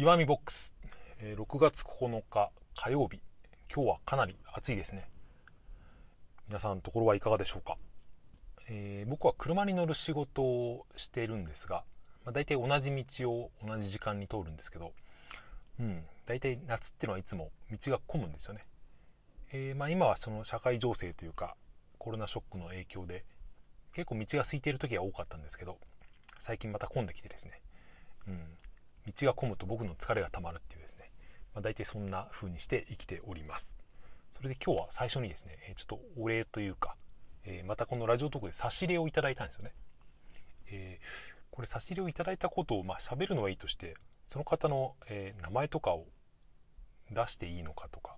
岩見ボックス、6月9日火曜日、今日はかなり暑いですね。皆さんのところはいかがでしょうか。僕は車に乗る仕事をしているんですが、大体同じ道を同じ時間に通るんですけど、大体夏っていうのはいつも道が混むんですよね。今はその社会情勢というかコロナショックの影響で結構道が空いている時が多かったんですけど、最近また混んできてですね、道が混むと僕の疲れがたまるっていうですね、大体そんな風にして生きております。それで今日は最初にですね、ちょっとお礼というか、またこのラジオトークで差し入れをいただいたんですよね。これ差し入れをいただいたことを喋るのはいいとして、その方の、名前とかを出していいのかとか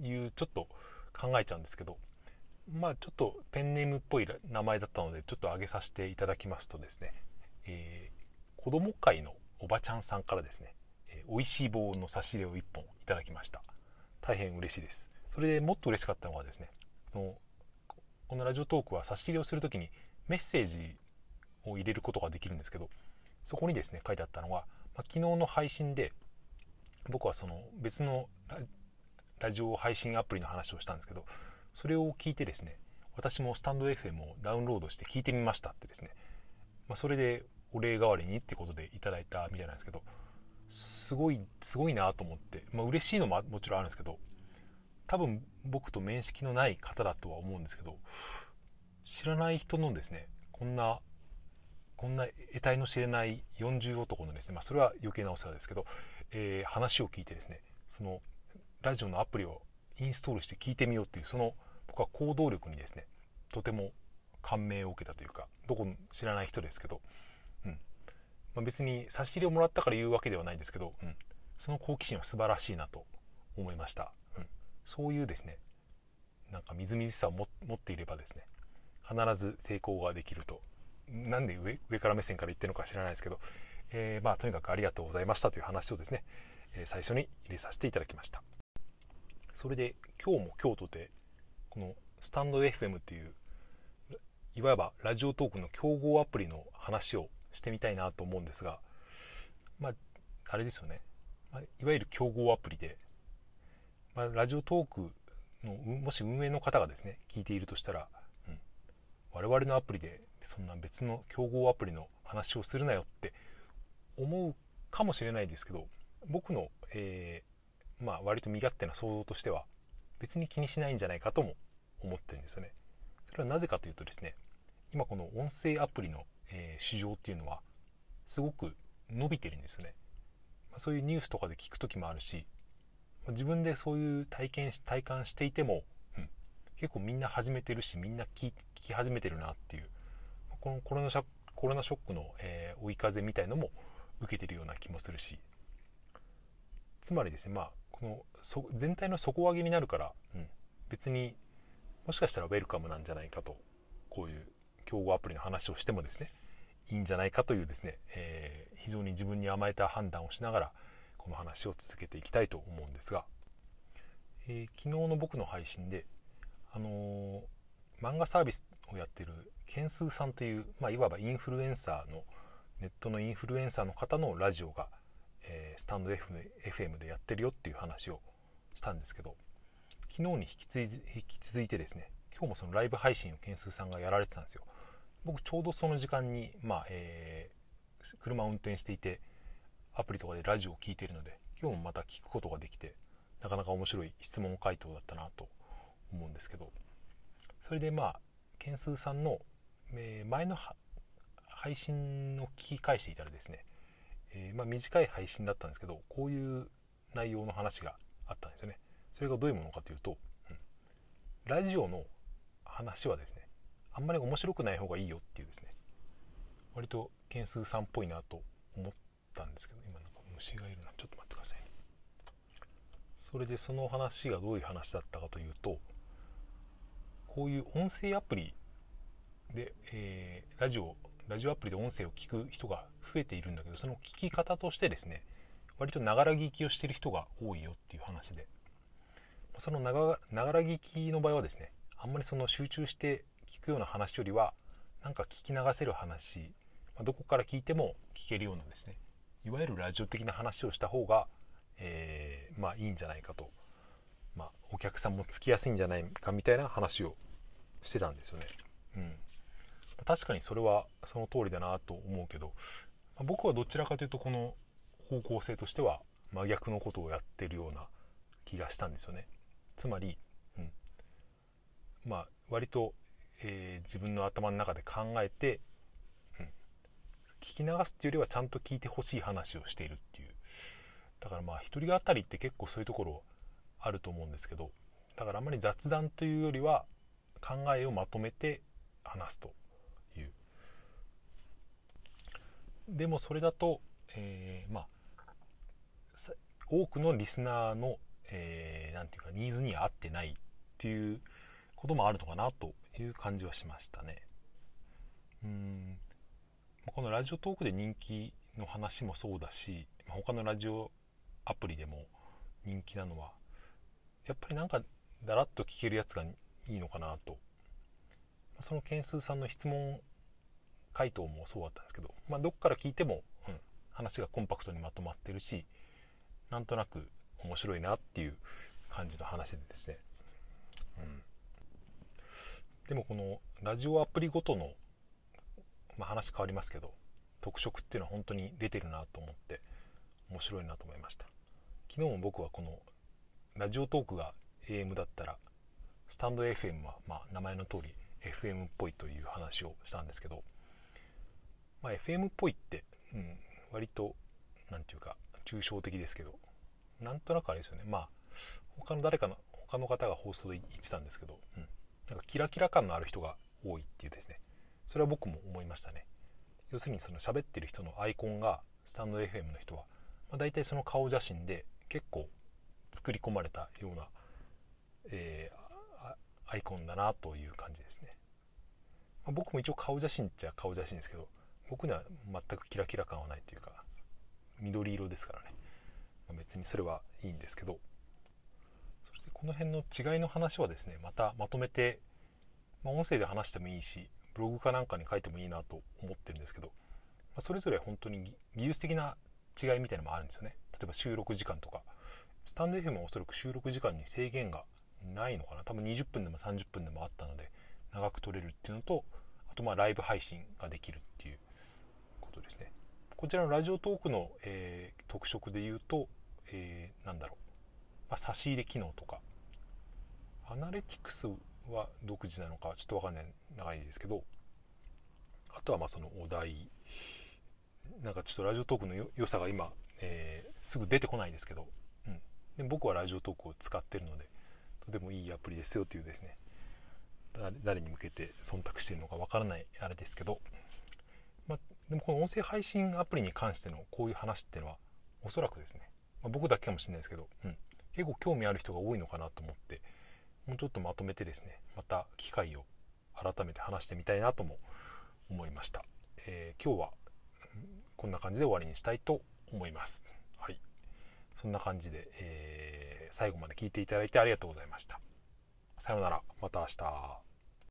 いうちょっと考えちゃうんですけど、ちょっとペンネームっぽい名前だったのでちょっと挙げさせていただきますとですね、子供会のおばちゃんさんからですね、おいしい棒の差し入れを1本いただきました。大変嬉しいです。それでもっと嬉しかったのはですね、このラジオトークは差し入れをするときにメッセージを入れることができるんですけど、そこにですね書いてあったのは、昨日の配信で僕はその別のラジオ配信アプリの話をしたんですけど、それを聞いてですね、私もスタンド FM をダウンロードして聞いてみましたってですね、それでお礼代わりにってことでいただいたみたいなんですけど、すごいなと思って、嬉しいのももちろんあるんですけど、多分僕と面識のない方だとは思うんですけど、知らない人のですね、こんな得体の知れない40男のですね、それは余計なお世話ですけど、話を聞いてですね、そのラジオのアプリをインストールして聞いてみようっていう、その僕は行動力にですね、とても感銘を受けたというか、どこも知らない人ですけど、別に差し入れをもらったから言うわけではないんですけど、その好奇心は素晴らしいなと思いました。そういうですね、みずみずしさを持っていればですね、必ず成功ができると。なんで 上から目線から言ってるのか知らないですけど、とにかくありがとうございましたという話をですね、最初に入れさせていただきました。それで今日も今日とて、このスタンド FM といういわばラジオトークの競合アプリの話をしてみたいなと思うんですが、あれですよね、いわゆる競合アプリで、ラジオトークのもし運営の方がですね聞いているとしたら、我々のアプリでそんな別の競合アプリの話をするなよって思うかもしれないですけど、僕の、割と身勝手な想像としては別に気にしないんじゃないかとも思ってるんですよね。それはなぜかというとですね、今この音声アプリの、市場っていうのはすごく伸びてるんですよね。そういうニュースとかで聞くときもあるし、自分でそういう体感していても、結構みんな始めてるし、みんな聞き始めてるなっていう、このコロナショックの、追い風みたいのも受けてるような気もするし、つまりですね、この全体の底上げになるから、別にもしかしたらウェルカムなんじゃないかと、こういう競合アプリの話をしてもですねいいんじゃないかというですね、非常に自分に甘えた判断をしながらこの話を続けていきたいと思うんですが、昨日の僕の配信で、漫画サービスをやってるケンスーさんという、いわばインフルエンサーのネットのインフルエンサーの方のラジオが、スタンド FM でやってるよっていう話をしたんですけど、昨日に引き続いてですね、今日もそのライブ配信をケンスーさんがやられてたんですよ。僕ちょうどその時間に、車を運転していてアプリとかでラジオを聞いているので、今日もまた聞くことができて、なかなか面白い質問回答だったなと思うんですけど、それでケンスーさんの前の配信を聞き返していたらですね、短い配信だったんですけど、こういう内容の話があったんですよね。それがどういうものかというと、ラジオの話はですねあんまり面白くない方がいいよっていうですね、割とケンスーさんっぽいなと思ってたんですけど、今虫がいるな、ちょっと待ってくださいね。それでその話がどういう話だったかというと、こういう音声アプリで、ラジオアプリで音声を聞く人が増えているんだけど、その聞き方としてですね割とながら聞きをしている人が多いよっていう話で、そのながら聞きの場合はですね、あんまりその集中して聞くような話よりは、聞き流せる話、どこから聞いても聞けるようなですね、いわゆるラジオ的な話をした方が、いいんじゃないかと、お客さんもつきやすいんじゃないかみたいな話をしてたんですよね。確かにそれはその通りだなと思うけど、僕はどちらかというとこの方向性としては真逆のことをやってるような気がしたんですよね。つまり、割と、自分の頭の中で考えて、聞き流すっていうよりはちゃんと聞いてほしい話をしているっていう。だから一人語りって結構そういうところあると思うんですけど、だからあんまり雑談というよりは考えをまとめて話すという。でもそれだと、多くのリスナーの、ニーズに合ってないっていうこともあるのかなという感じはしましたね。このラジオトークで人気の話もそうだし、他のラジオアプリでも人気なのはやっぱりだらっと聞けるやつがいいのかなと。そのケンスーさんの質問回答もそうだったんですけど、どっから聞いても、話がコンパクトにまとまってるし、なんとなく面白いなっていう感じの話でですね、でもこのラジオアプリごとの、話変わりますけど、特色っていうのは本当に出てるなと思って面白いなと思いました。昨日も僕はこのラジオトークが AM だったらスタンド FM は名前の通り FM っぽいという話をしたんですけど、FM っぽいって、割と抽象的ですけど、なんとなくあれですよね。他の方が放送で言ってたんですけど、キラキラ感のある人が多いっていうですね。それは僕も思いましたね。要するにその喋ってる人のアイコンがスタンド FM の人は、大体その顔写真で結構作り込まれたような、アイコンだなという感じですね。僕も一応顔写真っちゃ顔写真ですけど、僕には全くキラキラ感はないというか、緑色ですからね。別にそれはいいんですけど、そしてこの辺の違いの話はですね、またまとめて、音声で話してもいいし、ブログかなんかに書いてもいいなと思ってるんですけど、それぞれ本当に技術的な違いみたいなのもあるんですよね。例えば収録時間とか、スタンド FM はおそらく収録時間に制限がないのかな。多分20分でも30分でもあったので長く撮れるっていうのと、あとライブ配信ができるっていうことですね。こちらのラジオトークの、特色で言うと、差し入れ機能とかアナリティクスは独自なのかちょっとわかんない長いですけど、あとはそのお題、ちょっとラジオトークの良さが今、すぐ出てこないですけど、でも僕はラジオトークを使ってるのでとてもいいアプリですよというですね、誰に向けて忖度しているのかわからないあれですけど、でもこの音声配信アプリに関してのこういう話っていうのはおそらくですね、僕だけかもしれないですけど、結構興味ある人が多いのかなと思って、もうちょっとまとめてですね、また機会を改めて話してみたいなとも思いました。今日はこんな感じで終わりにしたいと思います。はい、そんな感じで、最後まで聞いていただいてありがとうございました。さようなら、また明日。